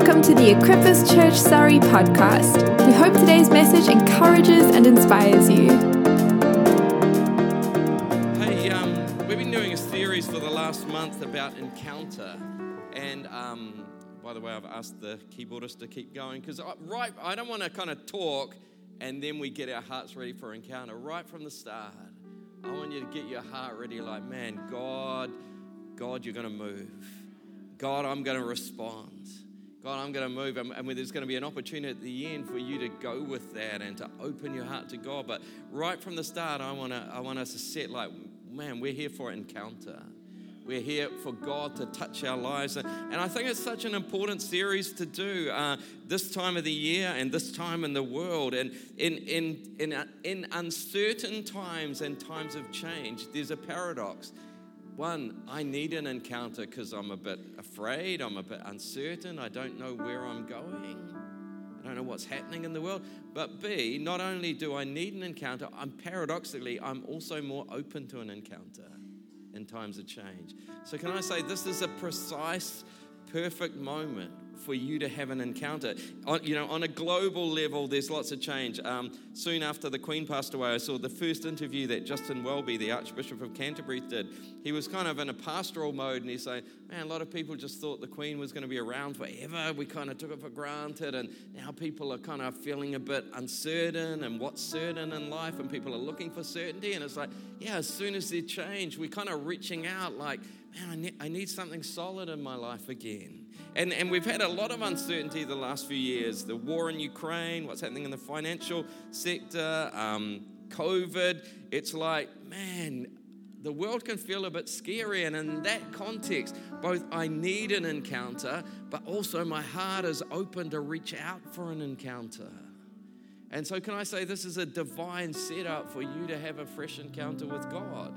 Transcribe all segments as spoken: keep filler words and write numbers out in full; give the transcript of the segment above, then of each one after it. welcome to the Equippers Church Surrey podcast. We hope today's message encourages and inspires you. Hey, um, we've been doing a series for the last month about encounter. And um, by the way, I've asked the keyboardist to keep going because I, right, I don't want to kind of talk and then we get our hearts ready for encounter right from the start. I want you to get your heart ready like, man, God, God, you're going to move. God, I'm going to respond. God, I'm going to move. And, and there's going to be an opportunity at the end for you to go with that and to open your heart to God. But right from the start, I want to, I want us to set like, man, we're here for encounter. We're here for God to touch our lives. And, and I think it's such an important series to do uh, this time of the year and this time in the world. And in, in, in, uh, in uncertain times and times of change, there's a paradox. One, I need an encounter because I'm a bit afraid, I'm a bit uncertain, I don't know where I'm going, I don't know what's happening in the world. But B, not only do I need an encounter, I'm paradoxically, I'm also more open to an encounter in times of change. So can I say this is a precise, perfect moment for you to have an encounter. On, you know, on a global level, there's lots of change. Um, soon after the Queen passed away, I saw the first interview that Justin Welby, the Archbishop of Canterbury, did. He was kind of in a pastoral mode, and he's saying, man, a lot of people just thought the Queen was going to be around forever. We kind of took it for granted, and now people are kind of feeling a bit uncertain, and what's certain in life, and people are looking for certainty, and it's like, yeah, as soon as there's change, we're kind of reaching out like, man, I need, I need something solid in my life again. And and we've had a lot of uncertainty the last few years. The war in Ukraine, what's happening in the financial sector, um, COVID. It's like, man, the world can feel a bit scary. And in that context, both I need an encounter, but also my heart is open to reach out for an encounter. And so can I say this is a divine setup for you to have a fresh encounter with God.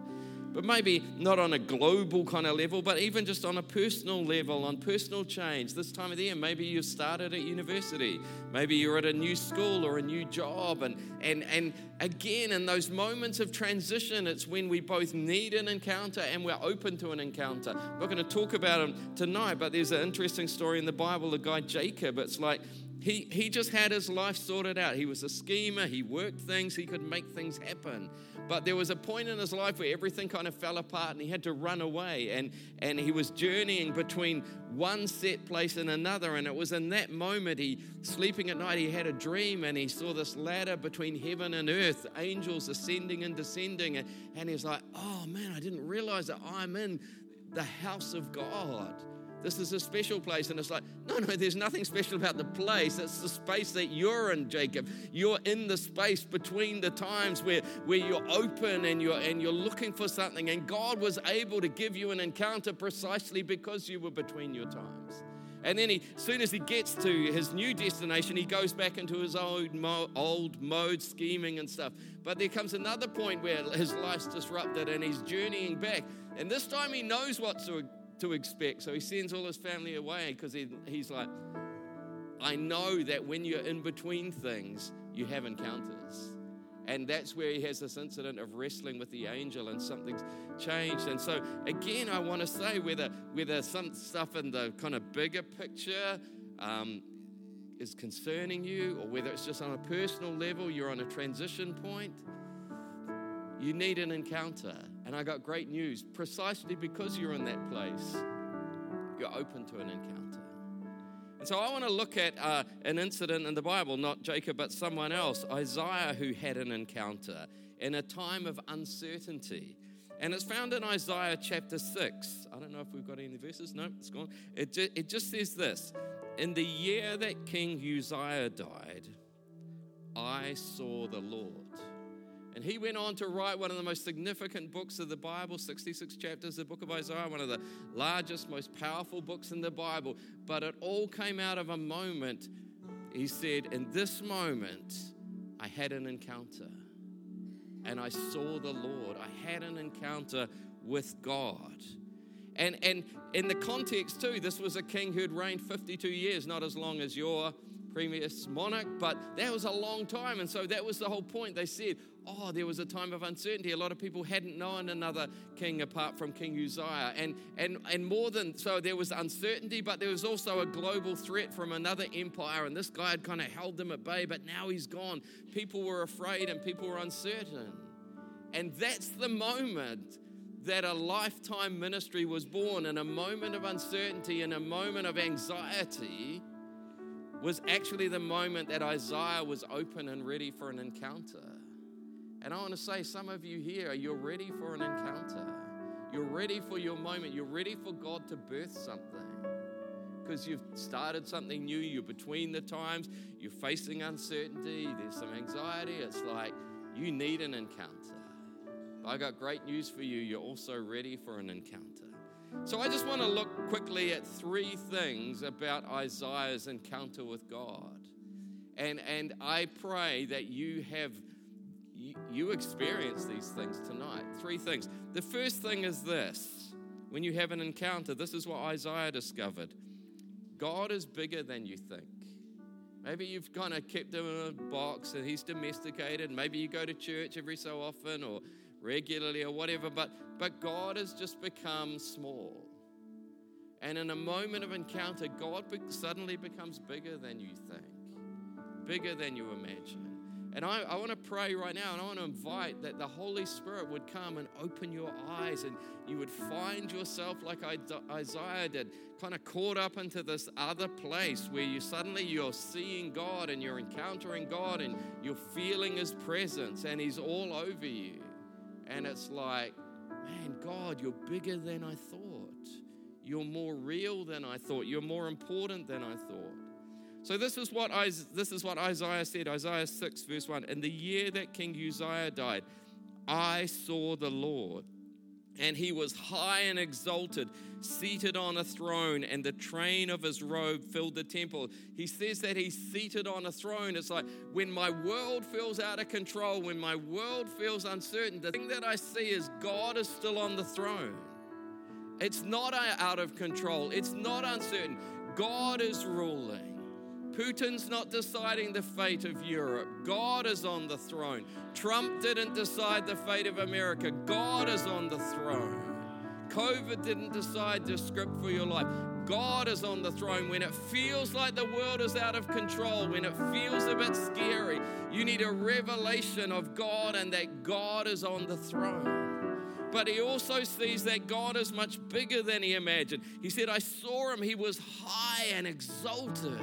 But maybe not on a global kind of level, but even just on a personal level, on personal change. This time of the year, maybe you started at university. Maybe you're at a new school or a new job. And, and, and again, in those moments of transition, it's when we both need an encounter and we're open to an encounter. We're going to talk about them tonight, but there's an interesting story in the Bible, the guy Jacob. It's like he, he just had his life sorted out. He was a schemer. He worked things. He could make things happen. But there was a point in his life where everything kind of fell apart and he had to run away. And, and he was journeying between one set place and another. And it was in that moment, he sleeping at night, he had a dream and he saw this ladder between heaven and earth, angels ascending and descending. And, and he was like, oh man, I didn't realize that I'm in the house of God. This is a special place. And it's like, no, no, there's nothing special about the place. It's the space that you're in, Jacob. You're in the space between the times where, where you're open and you're, and you're looking for something. And God was able to give you an encounter precisely because you were between your times. And then he, as soon as he gets to his new destination, he goes back into his old, mo- old mode, scheming and stuff. But there comes another point where his life's disrupted and he's journeying back. And this time he knows what to to expect. So he sends all his family away because he, he's like, I know that when you're in between things, you have encounters. And that's where he has this incident of wrestling with the angel and something's changed. And so again, I want to say whether, whether some stuff in the kind of bigger picture um, is concerning you or whether it's just on a personal level, you're on a transition point, you need an encounter. And I got great news. Precisely because you're in that place, you're open to an encounter. And so I want to look at uh, an incident in the Bible, not Jacob, but someone else, Isaiah, who had an encounter in a time of uncertainty. And it's found in Isaiah chapter six. I don't know if we've got any verses. No, it's gone. It, ju- it just says this. In the year that King Uzziah died, I saw the Lord. And he went on to write one of the most significant books of the Bible, sixty-six chapters, the book of Isaiah, one of the largest, most powerful books in the Bible. But it all came out of a moment. He said, in this moment, I had an encounter. And I saw the Lord. I had an encounter with God. And and in the context too, this was a king who had reigned fifty-two years, not as long as your previous monarch, but that was a long time. And so that was the whole point. They said, oh, there was a time of uncertainty. A lot of people hadn't known another king apart from King Uzziah. And and and more than so, there was uncertainty, but there was also a global threat from another empire. And this guy had kind of held them at bay, but now he's gone. People were afraid and people were uncertain. And that's the moment that a lifetime ministry was born. In a moment of uncertainty, in a moment of anxiety, was actually the moment that Isaiah was open and ready for an encounter. And I want to say, some of you here, you're ready for an encounter. You're ready for your moment. You're ready for God to birth something, because you've started something new. You're between the times. You're facing uncertainty. There's some anxiety. It's like you need an encounter. I got great news for you. You're also ready for an encounter. So I just want to look quickly at three things about Isaiah's encounter with God. And and I pray that you have... you experience these things tonight. Three things. The first thing is this. When you have an encounter, this is what Isaiah discovered. God is bigger than you think. Maybe you've kind of kept him in a box and he's domesticated. Maybe you go to church every so often or regularly or whatever. But, but God has just become small. And in a moment of encounter, God suddenly becomes bigger than you think, bigger than you imagine. And I, I want to pray right now, and I want to invite that the Holy Spirit would come and open your eyes, and you would find yourself like Isaiah did, kind of caught up into this other place where you suddenly you're seeing God and you're encountering God and you're feeling his presence and he's all over you. And it's like, man, God, you're bigger than I thought. You're more real than I thought. You're more important than I thought. So this is what I, this is what Isaiah said, Isaiah six, verse one. In the year that King Uzziah died, I saw the Lord, and he was high and exalted, seated on a throne, and the train of his robe filled the temple. He says that he's seated on a throne. It's like, when my world feels out of control, when my world feels uncertain, the thing that I see is God is still on the throne. It's not out of control. It's not uncertain. God is ruling. Putin's not deciding the fate of Europe. God is on the throne. Trump didn't decide the fate of America. God is on the throne. COVID didn't decide the script for your life. God is on the throne. When it feels like the world is out of control, when it feels a bit scary, you need a revelation of God and that God is on the throne. But he also sees that God is much bigger than he imagined. He said, I saw him. He was high and exalted.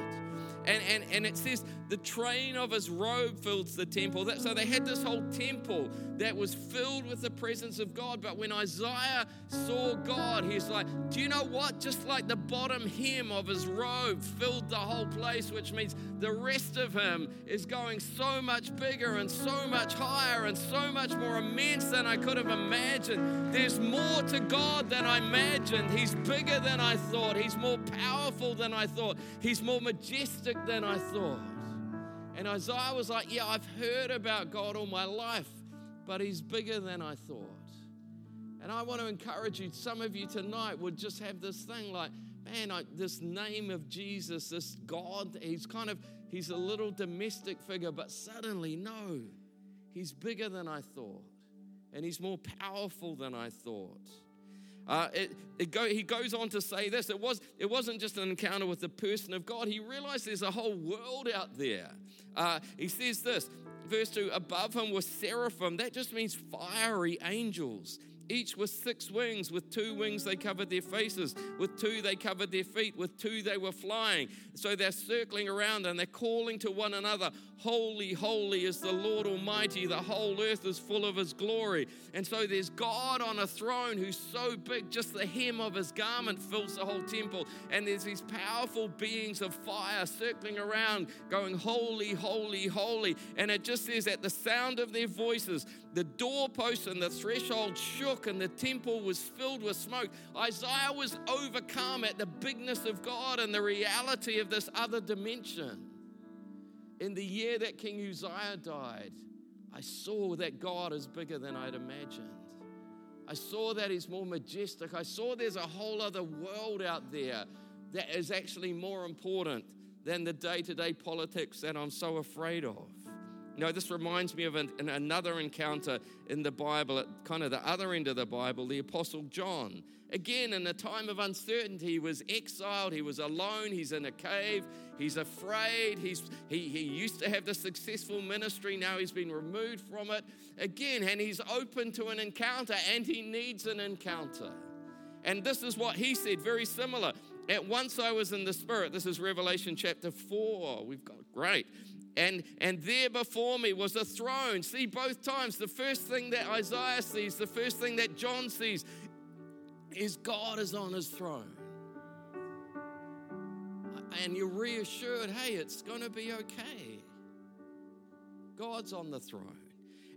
And, and and it says the train of his robe fills the temple. That, so they had this whole temple that was filled with the presence of God. But when Isaiah saw God, he's like, do you know what? Just like the bottom hem of his robe filled the whole place, which means the rest of him is going so much bigger and so much higher and so much more immense than I could have imagined. There's more to God than I imagined. He's bigger than I thought. He's more powerful than I thought. He's more majestic than I thought. And Isaiah was like, yeah, I've heard about God all my life, but he's bigger than I thought. And I want to encourage you, some of you tonight would just have this thing like, man, I, this name of Jesus, this God, he's kind of, he's a little domestic figure, but suddenly, no, he's bigger than I thought. And he's more powerful than I thought. Uh, it, it go, he goes on to say this, it, was, it wasn't just an encounter with the person of God. He realized there's a whole world out there. Uh, he says this, verse two, above him were seraphim. That just means fiery angels. Each with six wings. With two wings they covered their faces. With two they covered their feet. With two they were flying. So they're circling around and they're calling to one another, holy, holy is the Lord Almighty. The whole earth is full of his glory. And so there's God on a throne who's so big, just the hem of his garment fills the whole temple. And there's these powerful beings of fire circling around going, holy, holy, holy. And it just says at the sound of their voices, the doorpost and the threshold shook, and the temple was filled with smoke. Isaiah was overcome at the bigness of God and the reality of this other dimension. In the year that King Uzziah died, I saw that God is bigger than I'd imagined. I saw that is more majestic. I saw there's a whole other world out there that is actually more important than the day-to-day politics that I'm so afraid of. You know, this reminds me of an, an, another encounter in the Bible, at kind of the other end of the Bible, the Apostle John. Again, in a time of uncertainty, he was exiled, he was alone, he's in a cave, he's afraid, he's, he, he used to have the successful ministry, now he's been removed from it. Again, and he's open to an encounter, and he needs an encounter. And this is what he said, very similar. At once I was in the Spirit. This is Revelation chapter four. We've got great. And and there before me was a throne. See, both times, the first thing that Isaiah sees, the first thing that John sees, is God is on his throne. And you're reassured, hey, it's going to be okay. God's on the throne.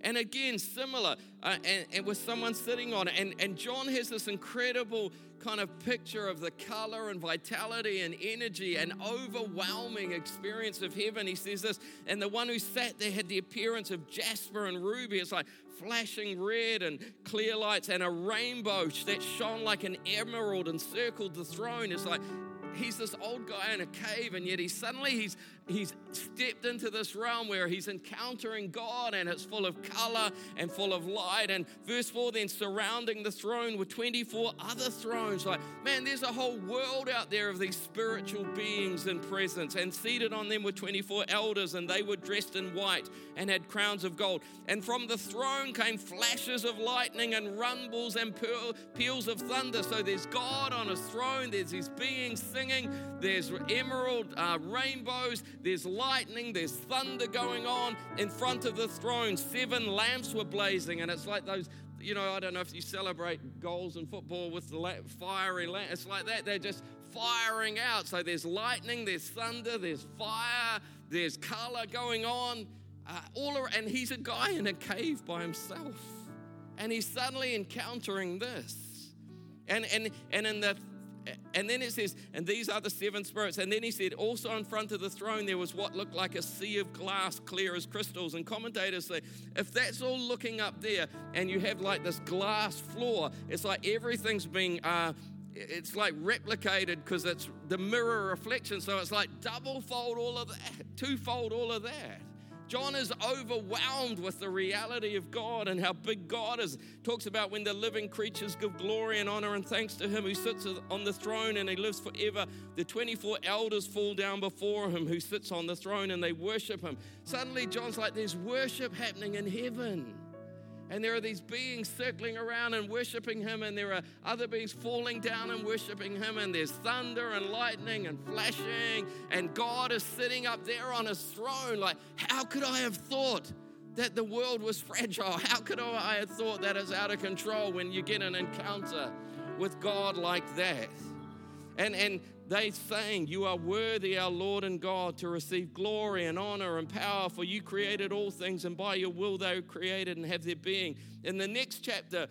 And again, similar, uh, and, and with someone sitting on it. And, and John has this incredible kind of picture of the color and vitality and energy and overwhelming experience of heaven. He says this, and the one who sat there had the appearance of jasper and ruby. It's like flashing red and clear lights and a rainbow that shone like an emerald encircled the throne. It's like, he's this old guy in a cave, and yet he suddenly he's he's stepped into this realm where he's encountering God, and it's full of color and full of light. And verse four, then surrounding the throne were twenty-four other thrones. Like, man, there's a whole world out there of these spiritual beings in presence. And seated on them were twenty-four elders, and they were dressed in white and had crowns of gold. And from the throne came flashes of lightning and rumbles and peals of thunder. So there's God on his throne. There's these beings singing. There's emerald uh, rainbows, there's lightning, there's thunder going on in front of the throne. Seven lamps were blazing, and it's like those, you know, I don't know if you celebrate goals in football with the la- fiery lamp. It's like that, they're just firing out. So there's lightning, there's thunder, there's fire, there's color going on. Uh, all around, and he's a guy in a cave by himself, and he's suddenly encountering this. And, and, and in the And then it says, and these are the seven spirits. And then he said, also in front of the throne, there was what looked like a sea of glass, clear as crystals. And commentators say, if that's all looking up there, and you have like this glass floor, it's like everything's being, uh, it's like replicated because it's the mirror reflection. So it's like double-fold all of that, two-fold all of that. John is overwhelmed with the reality of God and how big God is. Talks about when the living creatures give glory and honor and thanks to him who sits on the throne and he lives forever. The twenty-four elders fall down before him who sits on the throne and they worship him. Suddenly John's like, there's worship happening in heaven. And there are these beings circling around and worshiping him, and there are other beings falling down and worshiping him, and there's thunder and lightning and flashing, and God is sitting up there on his throne. Like, how could I have thought that the world was fragile? How could I have thought that it's out of control when you get an encounter with God like that? And and they sang, you are worthy, our Lord and God, to receive glory and honor and power, for you created all things, and by your will they were created and have their being. In the next chapter,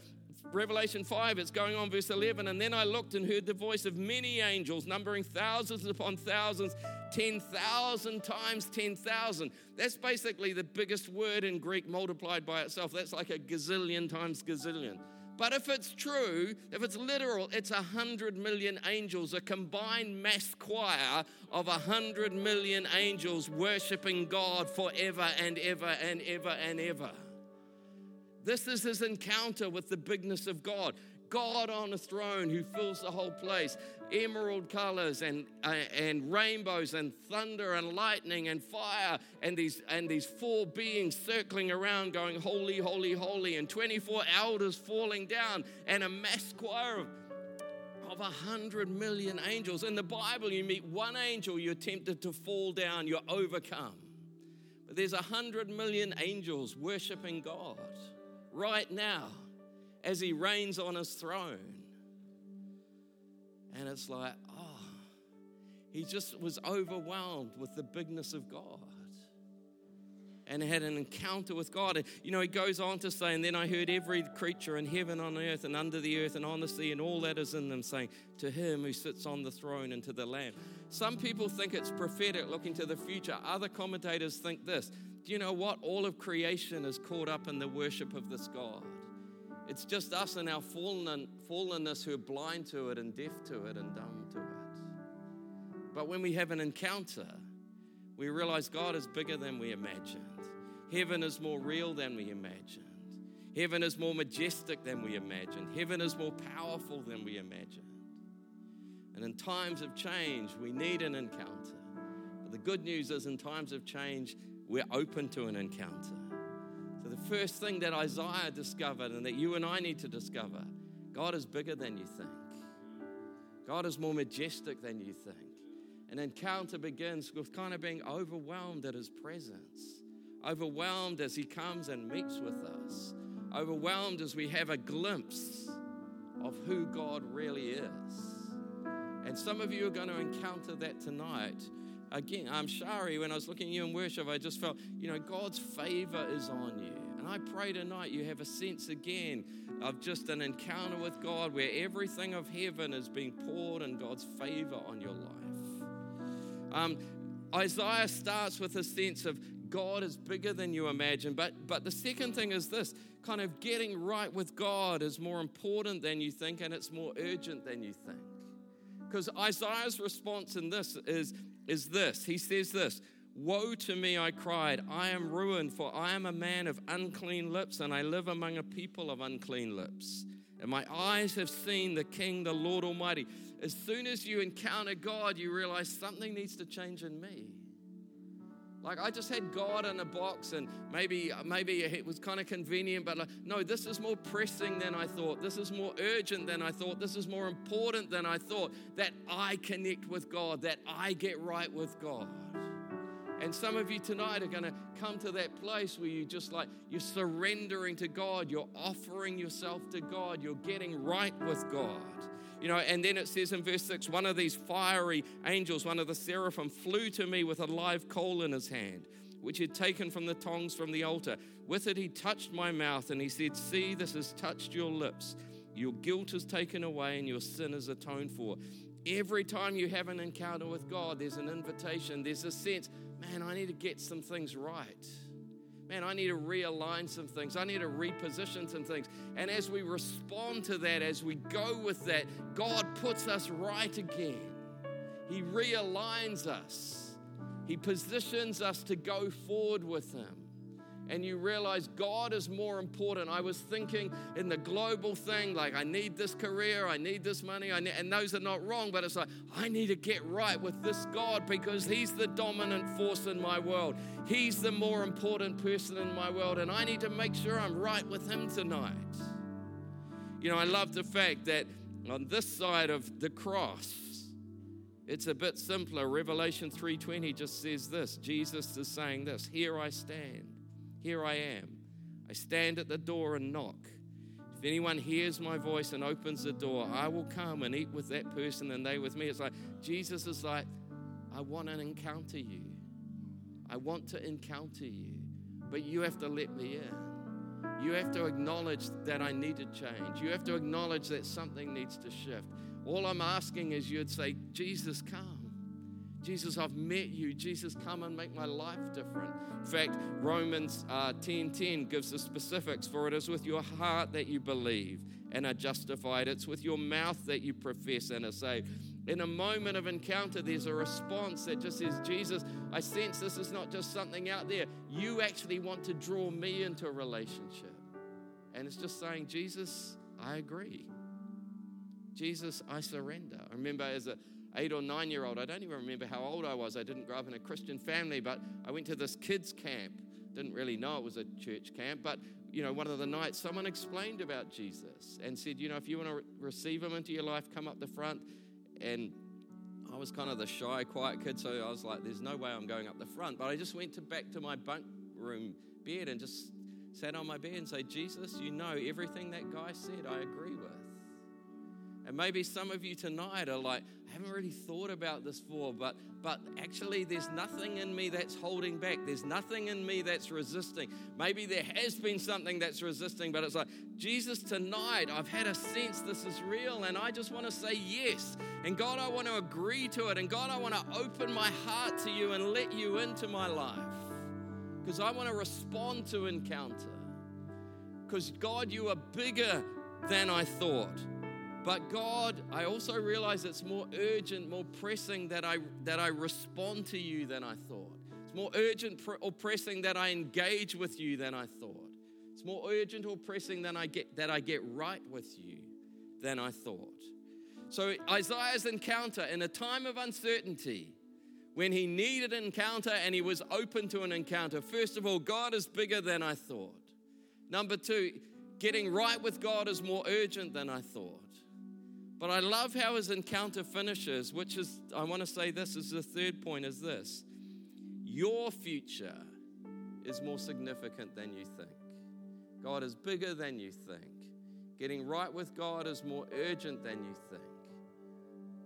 Revelation five, it's going on, verse eleven, and then I looked and heard the voice of many angels, numbering thousands upon thousands, ten thousand times ten thousand. That's basically the biggest word in Greek multiplied by itself. That's like a gazillion times gazillion. But if it's true, if it's literal, it's one hundred million angels, a combined mass choir of one hundred million angels worshiping God forever and ever and ever and ever. This is his encounter with the bigness of God. God on a throne who fills the whole place. Emerald colors and uh, and rainbows and thunder and lightning and fire and these and these four beings circling around going holy, holy, holy, and twenty-four elders falling down and a mass choir of of one hundred million angels. In the Bible, you meet one angel, you're tempted to fall down, you're overcome. But there's one hundred million angels worshiping God right now as he reigns on his throne. And it's like, oh, he just was overwhelmed with the bigness of God and had an encounter with God. And, you know, he goes on to say, and then I heard every creature in heaven, on earth, and under the earth, and on the sea, and all that is in them, saying, to him who sits on the throne and to the Lamb. Some people think it's prophetic, looking to the future. Other commentators think this. Do you know what? All of creation is caught up in the worship of this God. It's just us and our fallen, fallenness who are blind to it and deaf to it and dumb to it. But when we have an encounter, we realize God is bigger than we imagined. Heaven is more real than we imagined. Heaven is more majestic than we imagined. Heaven is more powerful than we imagined. And in times of change, we need an encounter. But the good news is, in times of change, we're open to an encounter. So the first thing that Isaiah discovered, and that you and I need to discover, God is bigger than you think. God is more majestic than you think. An encounter begins with kind of being overwhelmed at his presence, overwhelmed as he comes and meets with us, overwhelmed as we have a glimpse of who God really is. And some of you are going to encounter that tonight. Again, I'm Shari, when I was looking at you in worship, I just felt, you know, God's favor is on you. And I pray tonight you have a sense again of just an encounter with God where everything of heaven is being poured and God's favor on your life. Um, Isaiah starts with a sense of God is bigger than you imagine. But but the second thing is this, kind of getting right with God is more important than you think, and it's more urgent than you think. Because Isaiah's response in this is, is this. He says this, "Woe to me, I cried, I am ruined, for I am a man of unclean lips, and I live among a people of unclean lips. And my eyes have seen the King, the Lord Almighty." As soon as you encounter God, you realize something needs to change in me. Like, I just had God in a box, and maybe maybe it was kind of convenient, but like, no, this is more pressing than I thought. This is more urgent than I thought. This is more important than I thought, that I connect with God, that I get right with God. And some of you tonight are going to come to that place where you just like, you're surrendering to God, you're offering yourself to God, you're getting right with God. You know, and then it says in verse six, one of these fiery angels, one of the seraphim, flew to me with a live coal in his hand, which he had taken from the tongs from the altar. With it he touched my mouth, and he said, "See, this has touched your lips. Your guilt is taken away, and your sin is atoned for." Every time you have an encounter with God, there's an invitation. There's a sense, man, I need to get some things right. Man, I need to realign some things. I need to reposition some things. And as we respond to that, as we go with that, God puts us right again. He realigns us. He positions us to go forward with him. And you realize God is more important. I was thinking in the global thing, like, I need this career, I need this money, I need, and those are not wrong, but it's like, I need to get right with this God, because he's the dominant force in my world. He's the more important person in my world, and I need to make sure I'm right with him tonight. You know, I love the fact that on this side of the cross, it's a bit simpler. Revelation three twenty just says this. Jesus is saying this, "Here I stand. Here I am. I stand at the door and knock. If anyone hears my voice and opens the door, I will come and eat with that person and they with me." It's like, Jesus is like, I want to encounter you. I want to encounter you, but you have to let me in. You have to acknowledge that I need to change. You have to acknowledge that something needs to shift. All I'm asking is you'd say, "Jesus, come. Jesus, I've met you. Jesus, come and make my life different." In fact, Romans uh, ten ten gives the specifics. "For it is with your heart that you believe and are justified. It's with your mouth that you profess and are saved." In a moment of encounter, there's a response that just says, "Jesus, I sense this is not just something out there. You actually want to draw me into a relationship." And it's just saying, "Jesus, I agree. Jesus, I surrender." I remember as a eight or nine-year-old, I don't even remember how old I was. I didn't grow up in a Christian family, but I went to this kids' camp. Didn't really know it was a church camp, but, you know, one of the nights, someone explained about Jesus and said, you know, if you want to re- receive him into your life, come up the front. And I was kind of the shy, quiet kid, so I was like, there's no way I'm going up the front. But I just went to back to my bunk room bed and just sat on my bed and said, "Jesus, you know everything that guy said, I agree with." And maybe some of you tonight are like, "I haven't really thought about this before, but but actually there's nothing in me that's holding back. There's nothing in me that's resisting. Maybe there has been something that's resisting, but it's like, Jesus, tonight I've had a sense this is real, and I just want to say yes. And God, I want to agree to it. And God, I want to open my heart to you and let you into my life, because I want to respond to encounter." because God, you are bigger than I thought. But God, I also realize it's more urgent, more pressing that I that I respond to you than I thought. It's more urgent or pressing that I engage with you than I thought. It's more urgent or pressing than I get that I get right with you than I thought. So Isaiah's encounter in a time of uncertainty, when he needed an encounter and he was open to an encounter. First of all, God is bigger than I thought. Number two, getting right with God is more urgent than I thought. But I love how his encounter finishes, which is, I want to say this, is the third point is this. Your future is more significant than you think. God is bigger than you think. Getting right with God is more urgent than you think.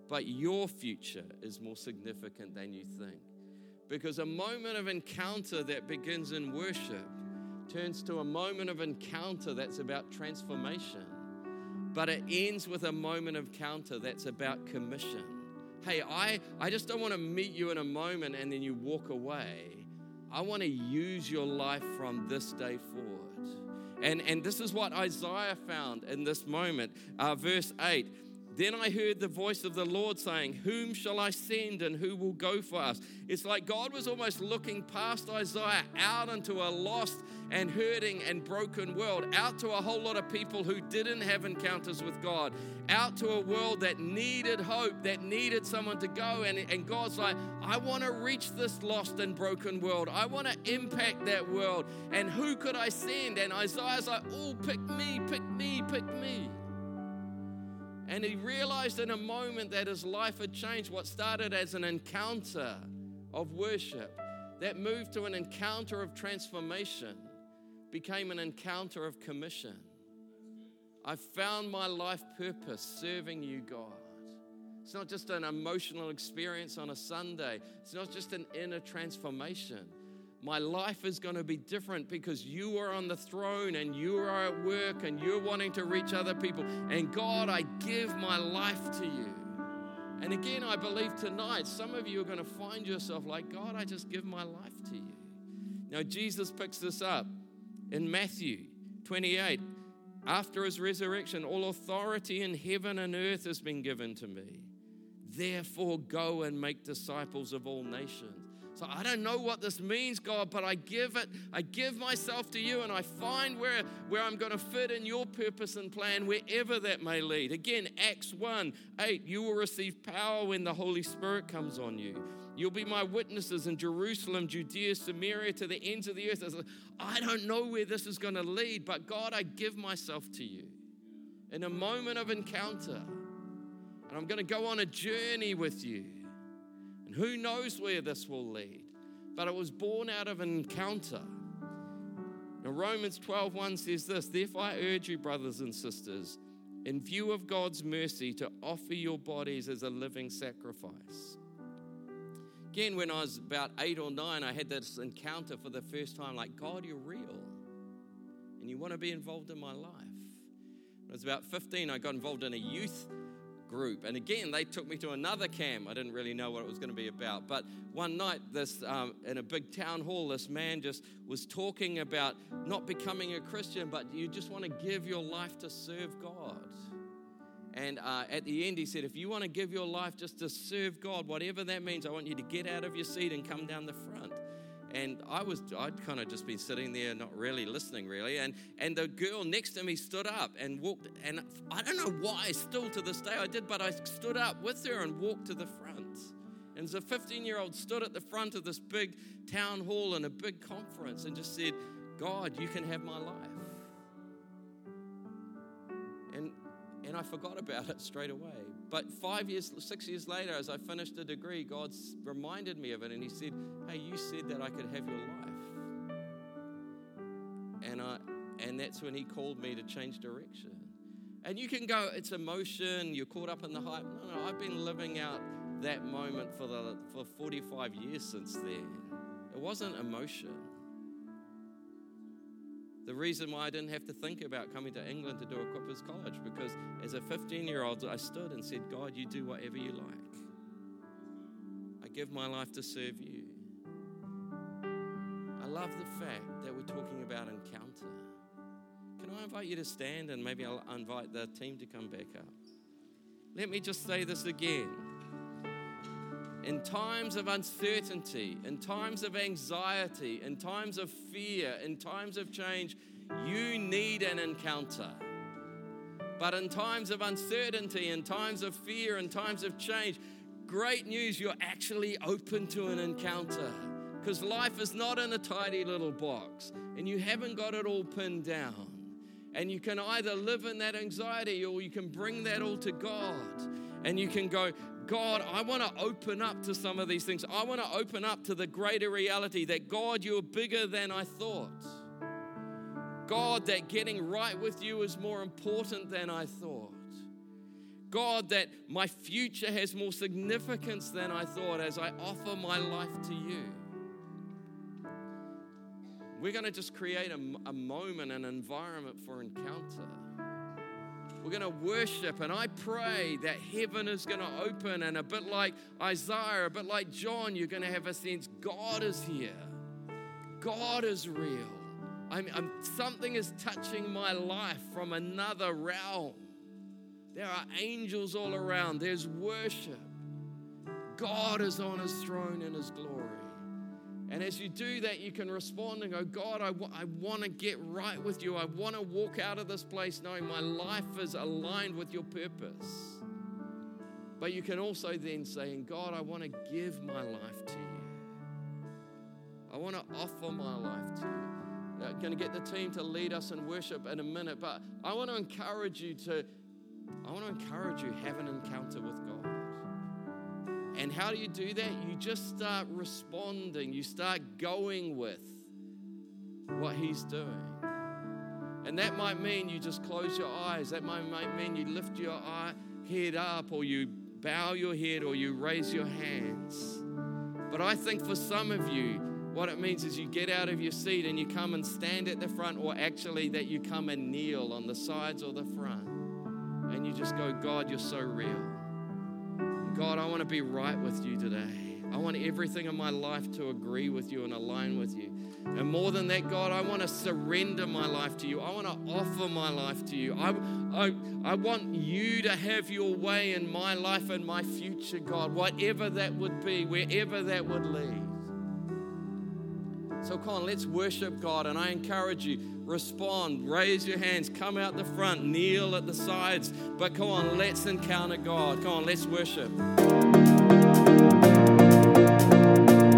But your future is more significant than you think. Because a moment of encounter that begins in worship turns to a moment of encounter that's about transformation. But it ends with a moment of encounter that's about commission. Hey, I, I just don't want to meet you in a moment and then you walk away. I want to use your life from this day forward. And, and this is what Isaiah found in this moment. Uh, verse eight. Then I heard the voice of the Lord saying, whom shall I send and who will go for us? It's like God was almost looking past Isaiah out into a lost and hurting and broken world, out to a whole lot of people who didn't have encounters with God, out to a world that needed hope, that needed someone to go. And, and God's like, I want to reach this lost and broken world. I want to impact that world. And who could I send? And Isaiah's like, oh, pick me, pick me, pick me. And he realized in a moment that his life had changed. What started as an encounter of worship that moved to an encounter of transformation became an encounter of commission. I found my life purpose serving you, God. It's not just an emotional experience on a Sunday. It's not just an inner transformation. My life is going to be different because you are on the throne and you are at work and you're wanting to reach other people. And God, I give my life to you. And again, I believe tonight, some of you are going to find yourself like, God, I just give my life to you. Now, Jesus picks this up in Matthew twenty-eight. After his resurrection, all authority in heaven and earth has been given to me. Therefore, go and make disciples of all nations. So I don't know what this means, God, but I give it, I give myself to you and I find where, where I'm going to fit in your purpose and plan, wherever that may lead. Again, Acts one eight, you will receive power when the Holy Spirit comes on you. You'll be my witnesses in Jerusalem, Judea, Samaria, to the ends of the earth. I don't know where this is going to lead, but God, I give myself to you in a moment of encounter. And I'm going to go on a journey with you. And who knows where this will lead? But it was born out of an encounter. Now, Romans twelve one says this, therefore I urge you, brothers and sisters, in view of God's mercy, to offer your bodies as a living sacrifice. Again, when I was about eight or nine, I had this encounter for the first time, like, God, you're real, and you want to be involved in my life. When I was about fifteen, I got involved in a youth group. And again, they took me to another camp. I didn't really know what it was going to be about. But one night, this um, in a big town hall, this man just was talking about not becoming a Christian, but you just want to give your life to serve God. And uh, at the end, he said, if you want to give your life just to serve God, whatever that means, I want you to get out of your seat and come down the front. And I was, I'd kind of just been sitting there, not really listening, really. And and the girl next to me stood up and walked. And I don't know why, still to this day I did, but I stood up with her and walked to the front. And as a fifteen-year-old stood at the front of this big town hall in a big conference and just said, God, you can have my life. And and I forgot about it straight away. But five years, six years later, as I finished a degree, God reminded me of it. And he said, hey, you said that I could have your life. And I, and that's when he called me to change direction. And you can go, it's emotion, you're caught up in the hype. No, no, I've been living out that moment for the for forty-five years since then. It wasn't emotion. The reason why I didn't have to think about coming to England to do Equippers College, because as a fifteen-year-old, I stood and said, God, you do whatever you like. I give my life to serve you. I love the fact that we're talking about encounter. Can I invite you to stand, and maybe I'll invite the team to come back up. Let me just say this again. In times of uncertainty, in times of anxiety, in times of fear, in times of change, you need an encounter. But in times of uncertainty, in times of fear, in times of change, great news, you're actually open to an encounter. Because life is not in a tidy little box, and you haven't got it all pinned down. And you can either live in that anxiety, or you can bring that all to God. And you can go, God, I want to open up to some of these things. I want to open up to the greater reality that, God, you're bigger than I thought. God, that getting right with you is more important than I thought. God, that my future has more significance than I thought as I offer my life to you. We're going to just create a, a moment, an environment for encounter. We're going to worship, and I pray that heaven is going to open, and a bit like Isaiah, a bit like John, you're going to have a sense God is here. God is real. I'm, I'm, something is touching my life from another realm. There are angels all around. There's worship. God is on his throne in his glory. And as you do that, you can respond and go, God, I, w- I want to get right with you. I want to walk out of this place knowing my life is aligned with your purpose. But you can also then say, God, I want to give my life to you. I want to offer my life to you. Uh, going to get the team to lead us in worship in a minute, but I want to encourage you to, I want to encourage you, have an encounter with God. And how do you do that? You just start responding. You start going with what he's doing. And that might mean you just close your eyes. That might mean you lift your eye, head up, or you bow your head, or you raise your hands. But I think for some of you, what it means is you get out of your seat and you come and stand at the front, or actually that you come and kneel on the sides or the front. And you just go, God, you're so real. God, I want to be right with you today. I want everything in my life to agree with you and align with you. And more than that, God, I want to surrender my life to you. I want to offer my life to you. I, I, I want you to have your way in my life and my future, God, whatever that would be, wherever that would lead. So come on, let's worship God, and I encourage you, respond, raise your hands, come out the front, kneel at the sides, but come on, let's encounter God. Come on, let's worship.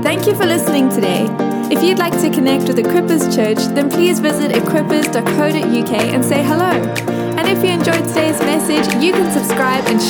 Thank you for listening today. If you'd like to connect with Equippers Church, then please visit equippers dot co dot u k and say hello. And if you enjoyed today's message, you can subscribe and share